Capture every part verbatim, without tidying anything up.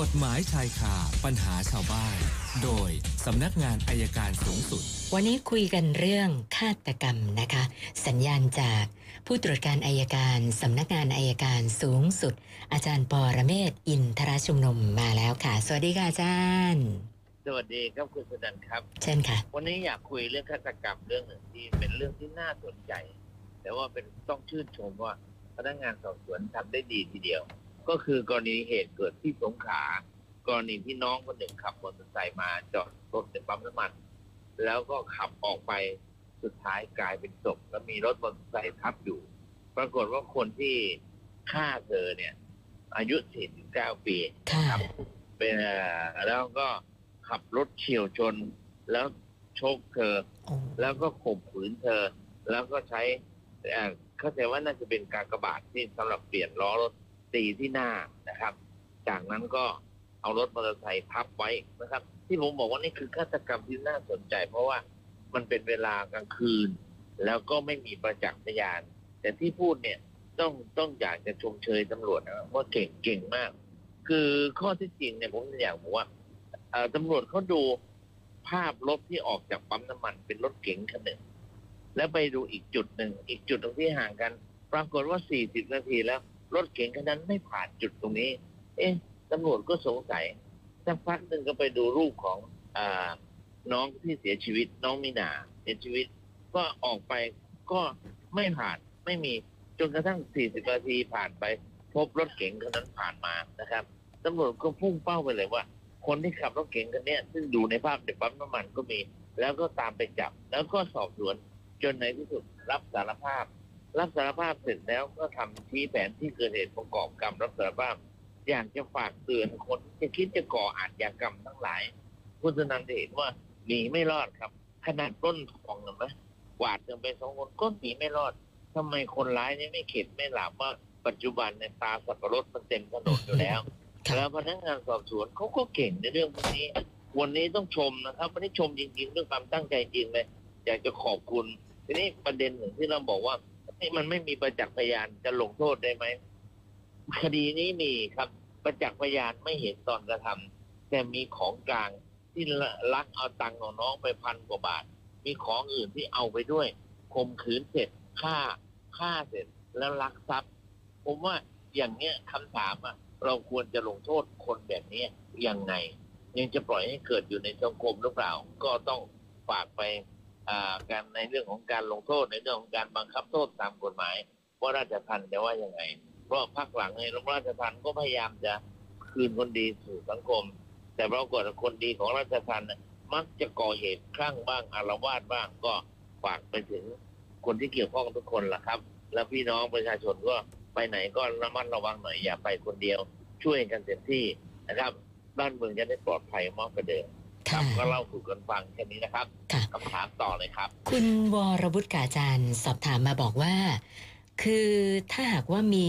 กฎหมายชายคาปัญหาชาวบ้านโดยสำนักงานอัยการสูงสุดวันนี้คุยกันเรื่องฆาตกรรมนะคะสัญญาณจากผู้ตรวจการอัยการสำนักงานอัยการสูงสุดอาจารย์ปรเมศวร์อินทรชุมนุมมาแล้วค่ะสวัสดีค่ะอาจารย์สวัสดีครับคุณสุนันท์ครับเช่นค่ะวันนี้อยากคุยเรื่องฆาตกรรมเรื่องหนึ่งที่เป็นเรื่องที่น่าสนใจแต่ว่าเป็นต้องชื่นชมว่าพนักงานสอบสวนทำได้ดีทีเดียวก็คือกรณีเหตุเกิดที่สงขลากรณีที่น้องคนหนึ่งขับมอเตอร์ไซค์มาจอดรถในปั๊มน้ำมันแล้วก็ขับออกไปสุดท้ายกลายเป็นศพแล้วมีรถมอเตอร์ไซค์ทับอยู่ปรากฏว่าคนที่ฆ่าเธอเนี่ยอายุสี่สิบเก้าปีครับเป็นแล้วก็ขับรถเฉี่ยวชนแล้วชกเธอแล้วก็ข่มขืนเธอแล้วก็ใช้เข้าใจว่าน่าจะเป็นกากบาทที่สำหรับเปลี่ยนล้อรถตีที่หน้านะครับจากนั้นก็เอารถมอเตอร์ไซค์ทับไว้นะครับที่ผมบอกว่านี่คือฆาตกรรมที่น่าสนใจเพราะว่ามันเป็นเวลากลางคืนแล้วก็ไม่มีประจักษ์พยานแต่ที่พูดเนี่ยต้องต้องอยากจะชมเชยตำรวจนะว่าเก่งเก่งมากคือข้อที่จริงเนี่ยผมอยากบอกว่าตำรวจเขาดูภาพรถที่ออกจากปั๊มน้ำมันเป็นรถเก๋งคันหนึ่งแล้วไปดูอีกจุดหนึ่งอีกจุดตรงที่ห่างกันปรากฏว่าสี่สิบนาทีแล้วรถเก๋งคันนั้นไม่ผ่านจุดตรงนี้เอ๊ะตำรวจก็สงสัยสักพักหนึ่งก็ไปดูรูปของอ่าน้องที่เสียชีวิตน้องมินาเสียชีวิตก็ออกไปก็ไม่ผ่านไม่มีจนกระทั่งสี่สิบนาทีผ่านไปพบรถเก๋งคันนั้นผ่านมานะครับตำรวจก็พุ่งเป้าไปเลยว่าคนที่ขับรถเก๋งคันนี้ซึ่งดูในภาพในปั๊มน้ำมันก็มีแล้วก็ตามไปจับแล้วก็สอบสวนจนในที่สุดรับสารภาพรับสารภาพเสร็จแล้วก็ทำชี้แผนที่เกิดเหตุประกอบกรรมรับสารภาพอยากจะฝากเตือนคนจะคิดจะก่ออาชญากรรมทั้งหลายผู้สนับสนุนว่าหนีไม่รอดครับขนาดปล้นทองนะมั้ยกวาดเงินไปสองคนก็หนีไม่รอดทำไมคนร้ายนี่ไม่เข็ดไม่หลาบว่าปัจจุบันในตาสับปะรดมันเต็มถนนอยู่แล้วแล้วพนักงานสอบสวนเขาก็เก่งในเรื่องพวกนี้วันนี้ต้องชมนะครับวันนี้ชมจริงๆด้วยความตั้งใจจริงเลยอยากจะขอบคุณทีนี้ประเด็นหนึ่งที่เราบอกว่ามันไม่มีประจักษ์พยานจะลงโทษได้ไหมคดีนี้มีครับประจักษ์พยานไม่เห็นตอนกระทำแต่มีของกลางที่ลักเอาตังค์ของน้องไปพันกว่าบาทมีของอื่นที่เอาไปด้วยข่มขืนเสร็จฆ่าฆ่าเสร็จแล้วลักทรัพย์ผมว่าอย่างเนี้ยคำถามอะเราควรจะลงโทษคนแบบนี้ยังไงยังจะปล่อยให้เกิดอยู่ในสังคมหรือเปล่าก็ต้องฝากไปการในเรื่องของการลงโทษในเรื่องของการบังคับโทษตามกฎหมายว่าราชทัณฑ์จะว่ายังไงเพราะพักหลังในราชทัณฑ์ก็พยายามจะคืนคนดีสู่สังคมแต่ปรากฏคนดีของราชทัณฑ์มักจะก่อเหตุคลั่งบ้างอาละวาดบ้างก็ฝากไปถึงคนที่เกี่ยวข้องทุกคนล่ะครับและพี่น้องประชาชนก็ไปไหนก็ระมัดระวังหน่อยอย่าไปคนเดียวช่วยกันเต็มที่นะครับบ้านเมืองจะได้ปลอดภัยมากกว่าเดิมครับก็เล่าสู่กันฟังแค่นี้นะครับคำถามต่อเลยครับคุณวรวุฒิกาจารย์สอบถามมาบอกว่าคือถ้าหากว่ามี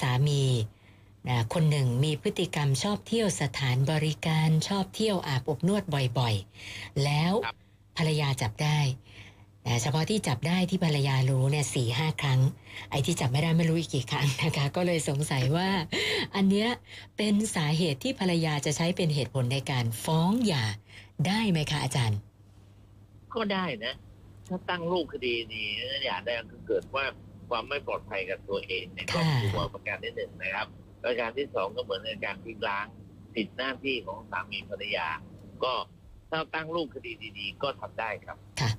สามีนะคนหนึ่งมีพฤติกรรมชอบเที่ยวสถานบริการชอบเที่ยวอาบอบนวดบ่อยๆแล้วภรรยาจับได้เฉพาะที่จับได้ที่ภรรยารู้เนี่ย สี่ถึงห้า ครั้งไอ้ที่จับไม่ได้ไม่รู้อีกกี่ครั้งนะคะก็เลยสงสัยว่าอันเนี้ยเป็นสาเหตุที่ภรรยาจะใช้เป็นเหตุผลในการฟ้องหย่าได้ไหมคะอาจารย์ก็ได้นะถ้าตั้งลูกคดีดีหย่าได้ก็เกิดว่าความไม่ปลอดภัยกับตัวเองในครอบครัวประการที่หนึ่งนะครับประการที่สองก็เหมือนในการทิ้งร้างผิดหน้าที่ของสามีภรรยาก็ถ้าตั้งลูกคดีดีๆก็ทำได้ครับค่ะ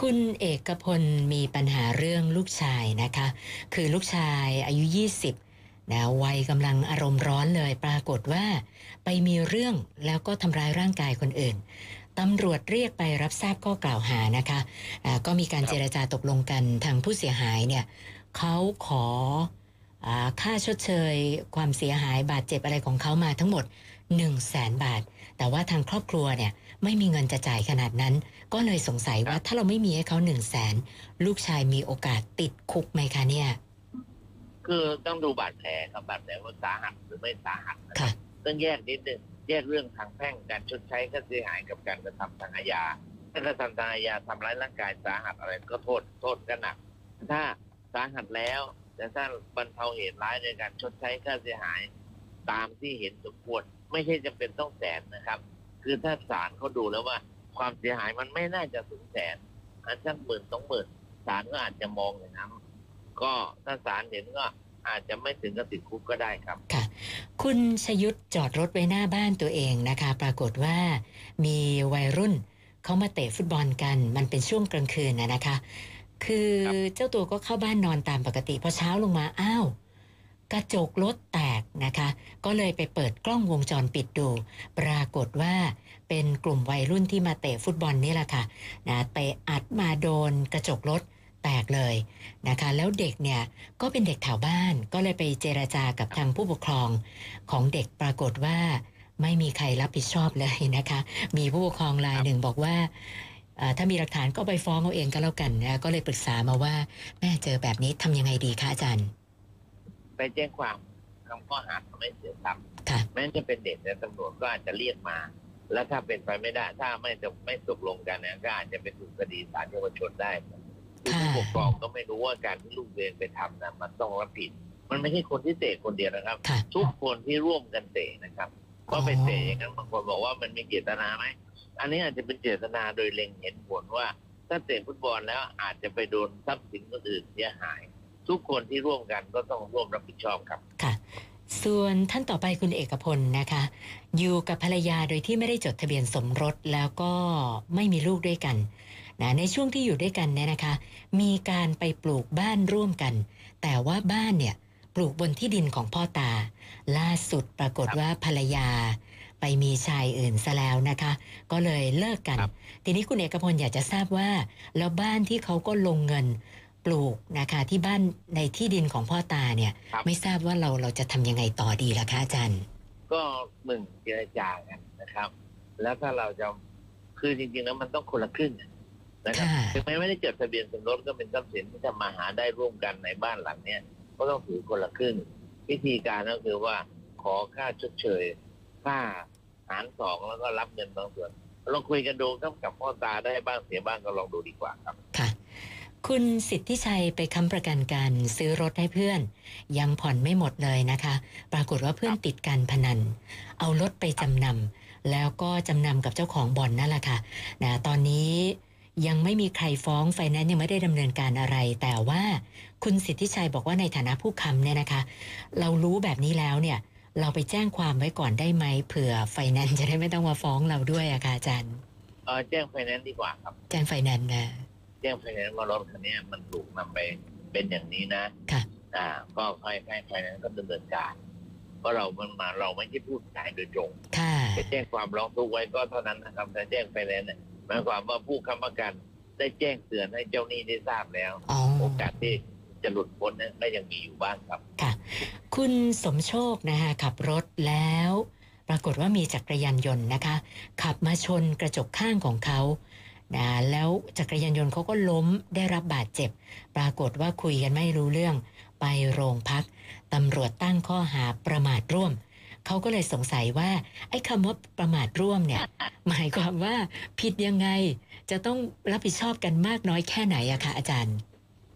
คุณเอกพลมีปัญหาเรื่องลูกชายนะคะคือลูกชายอายุยี่สิบนะวัยกำลังอารมณ์ร้อนเลยปรากฏว่าไปมีเรื่องแล้วก็ทำร้ายร่างกายคนอื่นตำรวจเรียกไปรับทราบข้อกล่าวหานะคะอ่าก็มีการเจรจาตกลงกันทางผู้เสียหายเนี่ยเขาขออ่าค่าชดเชยความเสียหายบาดเจ็บอะไรของเขามาทั้งหมด หนึ่งแสน บาทแต่ว่าทางครอบครัวเนี่ยไม่มีเงินจะจ่ายขนาดนั้นก็เลยสงสัยว่าถ้าเราไม่มีให้เขา หนึ่งแสน ลูกชายมีโอกาสติดคุกไหมคะเนี่ยคือต้องดูบาดแผลครับบาดแผลว่าสาหัสหรือไม่สาหัสค่ะต้องแยกนิดนึงแยกเรื่องทางแพ่งการชดใช้ค่าเสียหายกับการกระทำทางอาญาถ้ากระทำทางอาญาทำร้ายร่างกายสาหัสอะไรก็โทษโทษก็หนักถ้าสาหัสแล้วแต่ถ้าบรรเทาเหตุร้ายโดยการชดใช้ค่าเสียหาย ตามที่เห็นสมควรไม่ใช่จำเป็นต้องแสนนะครับคือถ้าศาลเขาดูแล้วว่าความเสียหายมันไม่น่าจะถึงแสนอันสักหมื่นสองหมื่นศาลก็อาจจะมองอย่างนั้นก็ถ้าศาลเห็นก็อาจจะไม่ถึงกับติดคุกก็ได้ครับค่ะคุณชยุทธจอดรถไว้หน้าบ้านตัวเองนะคะปรากฏว่ามีวัยรุ่นเขามาเตะฟุตบอลกันมันเป็นช่วงกลางคืนนะนะคะคือเจ้าตัวก็เข้าบ้านนอนตามปกติพอเช้าลงมาอ้าวกระจกรถแตกนะคะก็เลยไปเปิดกล้องวงจรปิดดูปรากฏว่าเป็นกลุ่มวัยรุ่นที่มาเตะฟุตบอลนี่แหละค่ะนะเตะอัดมาโดนกระจกรถแตกเลยนะคะแล้วเด็กเนี่ยก็เป็นเด็กแถวบ้านก็เลยไปเจรจากับทางผู้ปกครองของเด็กปรากฏว่าไม่มีใครรับผิดชอบเลยนะคะมีผู้ปกครองรายหนึ่งบอกว่าถ้ามีหลักฐานก็ไปฟ้องเอาเองก็แล้วกันนะก็เลยปรึกษามาว่าแม่เจอแบบนี้ทำยังไงดีคะอาจารย์ไปแจ้งความทำข้อหาทำให้เสียทรัพย์แม้จะเป็นเด็กแต่ตำรวจก็อาจจะเรียกมาแล้วถ้าเป็นไปไม่ได้ถ้าไม่จะไม่ตกลงกันเนี่ยก็อาจจะเป็นถูกคดีศาลเยาวชนได้ผู้ปกครองก็ไม่รู้ว่าการที่ลูกเรียนไปทำนะมันต้องรับผิดมันไม่ใช่คนที่เตะคนเดียวนะครับทุกคนที่ร่วมกันเตะนะครับก็ไปเตะอย่างนั้นบางคนบอกว่ามันมีเจตนาไหมอันนี้อาจจะเป็นเจตนาโดยเล็งเห็นผลว่าถ้าเตะฟุตบอลแล้วอาจจะไปโดนทรัพย์สินคนอื่นเสียหายทุกคนที่ร่วมกันก็ต้องร่วมรับผิดชอบครับค่ะส่วนท่านต่อไปคุณเอกพลนะคะอยู่กับภรรยาโดยที่ไม่ได้จดทะเบียนสมรสแล้วก็ไม่มีลูกด้วยกันนะในช่วงที่อยู่ด้วยกันเนี่ยนะคะมีการไปปลูกบ้านร่วมกันแต่ว่าบ้านเนี่ยปลูกบนที่ดินของพ่อตาล่าสุดปรากฏว่าภรรยาไปมีชายอื่นซะแล้วนะคะก็เลยเลิกกันทีนี้คุณเอกพลอยากจะทราบว่าแล้วบ้านที่เขาก็ลงเงินปลูกนะคะที่บ้านในที่ดินของพ่อตาเนี่ยไม่ทราบว่าเราเราจะทำยังไงต่อดีล่ะคะอาจารย์ก็หนึ่งเจรจากันนะครับแล้วถ้าเราจะคือจริงๆแล้วมันต้องคนละครึ่งนะครับถึงแม้ไม่ได้จดทะเบียนสมรสก็เป็นทรัพย์สินที่ทำมาหาได้ร่วมกันในบ้านหลังเนี้ยก็ต้องถือคนละครึ่งวิธีการก็คือว่าขอค่าชดเชยค่าหารสองแล้วก็รับเงินบางส่วนลองคุยกันดูครับกับพ่อตาได้บ้างเสียบ้างก็ลองดูดีกว่าครับค่ะคุณสิทธิชัยไปค้ำประกันการซื้อรถให้เพื่อนยังผ่อนไม่หมดเลยนะคะปรากฏว่าเพื่อนติดการพนันเอารถไปจำนำแล้วก็จำนำกับเจ้าของบ่อนนั่นแหละค่ะนะตอนนี้ยังไม่มีใครฟ้องไฟแนนซ์ยังไม่ได้ดำเนินการอะไรแต่ว่าคุณสิทธิชัยบอกว่าในฐานะผู้ค้ำเนี่ยนะคะเรารู้แบบนี้แล้วเนี่ยเราไปแจ้งความไว้ก่อนได้ไหมเผื่อไฟแนนซ์จะได้ไม่ต้องมาฟ้องเราด้วยอะค่ะอาจารย์เออแจ้งไฟแนนซ์ดีกว่าครับแจ้งไฟแนนซ์นะแจ้งไฟแนนซ์ว่ารถคันนี้มันถูกนำไปเป็นอย่างนี้นะค่ะอ่าก็ค่อยๆไฟแนนซ์ก็ดำเนินการเพราะเรามันมาเราไม่ได้พูดขายโดยตรงค่ะไปแจ้งความร้องทุกข์ไว้ก็เท่านั้นนะครับแต่แจ้งไฟแนนซ์หมายความว่าผู้ค้ำประกันได้แจ้งเตือนให้เจ้าหนี้ได้ทราบแล้วโอกาสที่จะหลุดพ้นนั้นก็ยังมีอยู่บ้างครับค่ะคุณสมโชคนะคะขับรถแล้วปรากฏว่ามีจักรยานยนต์นะคะขับมาชนกระจกข้างของเขานะแล้วจักรยานยนต์เขาก็ล้มได้รับบาดเจ็บปรากฏว่าคุยกันไม่รู้เรื่องไปโรงพักตำรวจตั้งข้อหาประมาทร่วมเขาก็เลยสงสัยว่าไอ้คำว่าประมาทร่วมเนี่ยหมายความว่าผิดยังไงจะต้องรับผิดชอบกันมากน้อยแค่ไหนอะคะอาจารย์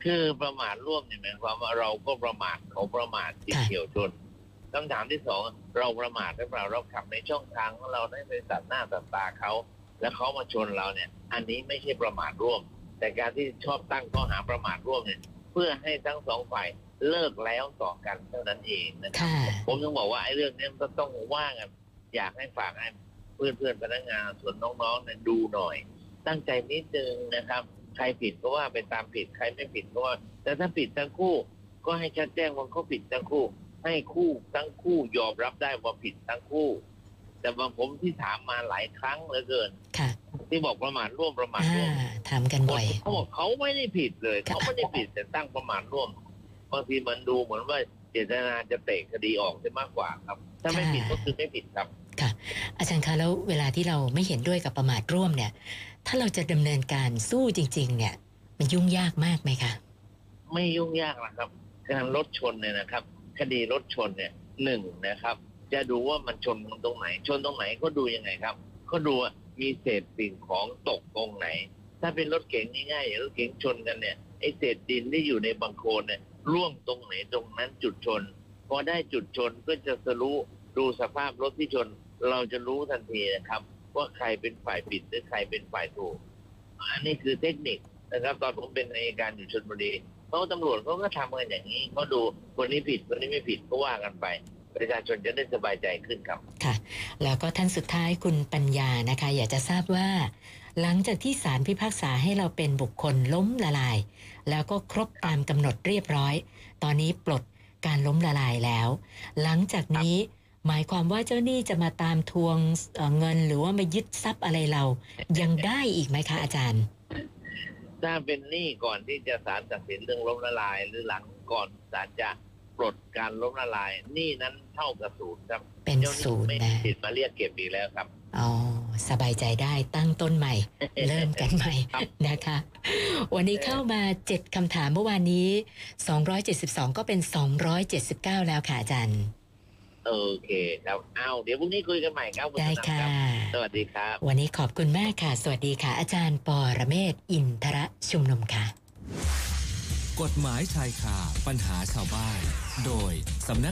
คือประมาทร่วมเนี่ยหมายความว่าเราก็ประมาทเขาประมาทที่เกี่ยวชนคำถามที่สองเราประมาทหรือเปล่าเราขับในช่องทางของเราได้ไปตัดหน้าตัดตาเขาแล้วเขามาชนเราเนี่ยอันนี้ไม่ใช่ประมาทร่วมแต่การที่ชอบตั้งข้อหาประมาทร่วมเนี่ยเพื่อให้ทั้งสองฝ่ายเลิกแล้วต่อกันเท่านั้นเองนะครับผมต้องบอกว่าไอ้เรื่องนี้มันต้องว่ากันอยากให้ฝากให้เพื่อนเพื่อนพนักงานส่วนน้องๆเนี่ยดูหน่อยตั้งใจนิดนึงนะครับใครผิดก็ว่าไปตามผิดใครไม่ผิดก็ว่าแต่ถ้าผิดทั้งคู่ก็ให้ชัดแจ้งว่าเขาผิดทั้งคู่ให้คู่ทั้งคู่ยอมรับได้ว่าผิดทั้งคู่แต่บางผมที่ถามมาหลายครั้งเหลือเกินที่บอกประมาทร่วมประมาทร่วมถามกันบ่อยเขาบอกเขาไม่ได้ผิดเลยเขาไม่ได้ผิดแต่ตั้งประมาทร่วมบางทีมันดูเหมือนว่าเจตนาจะเตะคดีออกได้มากกว่าครับถ้าไม่ผิดก็คือไม่ผิดครับค่ะอาจารย์คะแล้วเวลาที่เราไม่เห็นด้วยกับประมาทร่วมเนี่ยถ้าเราจะดำเนินการสู้จริงๆเนี่ยมันยุ่งยากมากไหมคะไม่ยุ่งยากหรอกครับการรถชนเนี่ยนะครับคดีรถชนเนี่ยหนึ่งนะครับจะดูว่ามันชนตรงไหนชนตรงไหนก็ดูยังไงครับก็ดูมีเศษสิ่งของตกตรงไหนถ้าเป็นรถเก๋งง่ายๆรถเก๋งชนกันเนี่ยไอ้เศษดินที่อยู่ในบังโคลนเนี่ยร่วงตรงไหนตรงนั้นจุดชนพอได้จุดชนก็จะสรุป ดูสภาพรถที่ชนเราจะรู้ทันทีนะครับว่าใครเป็นฝ่ายผิดหรือใครเป็นฝ่ายถูกอันนี้คือเทคนิคนะครับตอนผมเป็นอัยการอยู่ชลบุรีเพราะตำรวจเขาก็ทำกันอย่างนี้เขาดูคนนี้ผิดคนนี้ไม่ผิดก็ว่ากันไปประชาชนจะได้สบายใจขึ้นครับค่ะแล้วก็ท่านสุดท้ายคุณปัญญานะคะอยากจะทราบว่าหลังจากที่ศาลพิพากษาให้เราเป็นบุคคลล้มละลายแล้วก็ครบตามกำหนดเรียบร้อยตอนนี้ปลดการล้มละลายแล้วหลังจากนี้หมายความว่าเจ้าหนี้จะมาตามทวงเงินหรือว่ามายึดทรัพย์อะไรเรายังได้อีกไหมคะอาจารย์ถ้าเป็นหนี้ก่อนที่จะศาลตัดสินเรื่องล้มละลายหรือหลังก่อนศาลจะปลดการล้มละลายหนี้นั้นเท่ากับศูนย์ครับเป็นศูนย์นะติดมาเรียกเก็บอีกแล้วครับอ๋อสบายใจได้ตั้งต้นใหม่ เริ่มกันใหม่ นะคะวันนี้เข้ามาเจ็ดคำถามเมื่อวานนี้สองร้อยเจ็ดสิบสองก็เป็นสองร้อยเจ็ดสิบเก้าแล้วค่ะอาจารย์โอเคครับเอาเดี๋ยวพรุ่งนี้คุยกันใหม่ครับได้ค่ะสวัสดีครับวันนี้ขอบคุณมากค่ะสวัสดีค่ะอาจารย์ปรเมศวร์อินทรชุมนุมค่ะกฎหมายชายคาปัญหาชาวบ้านโดยสำนัก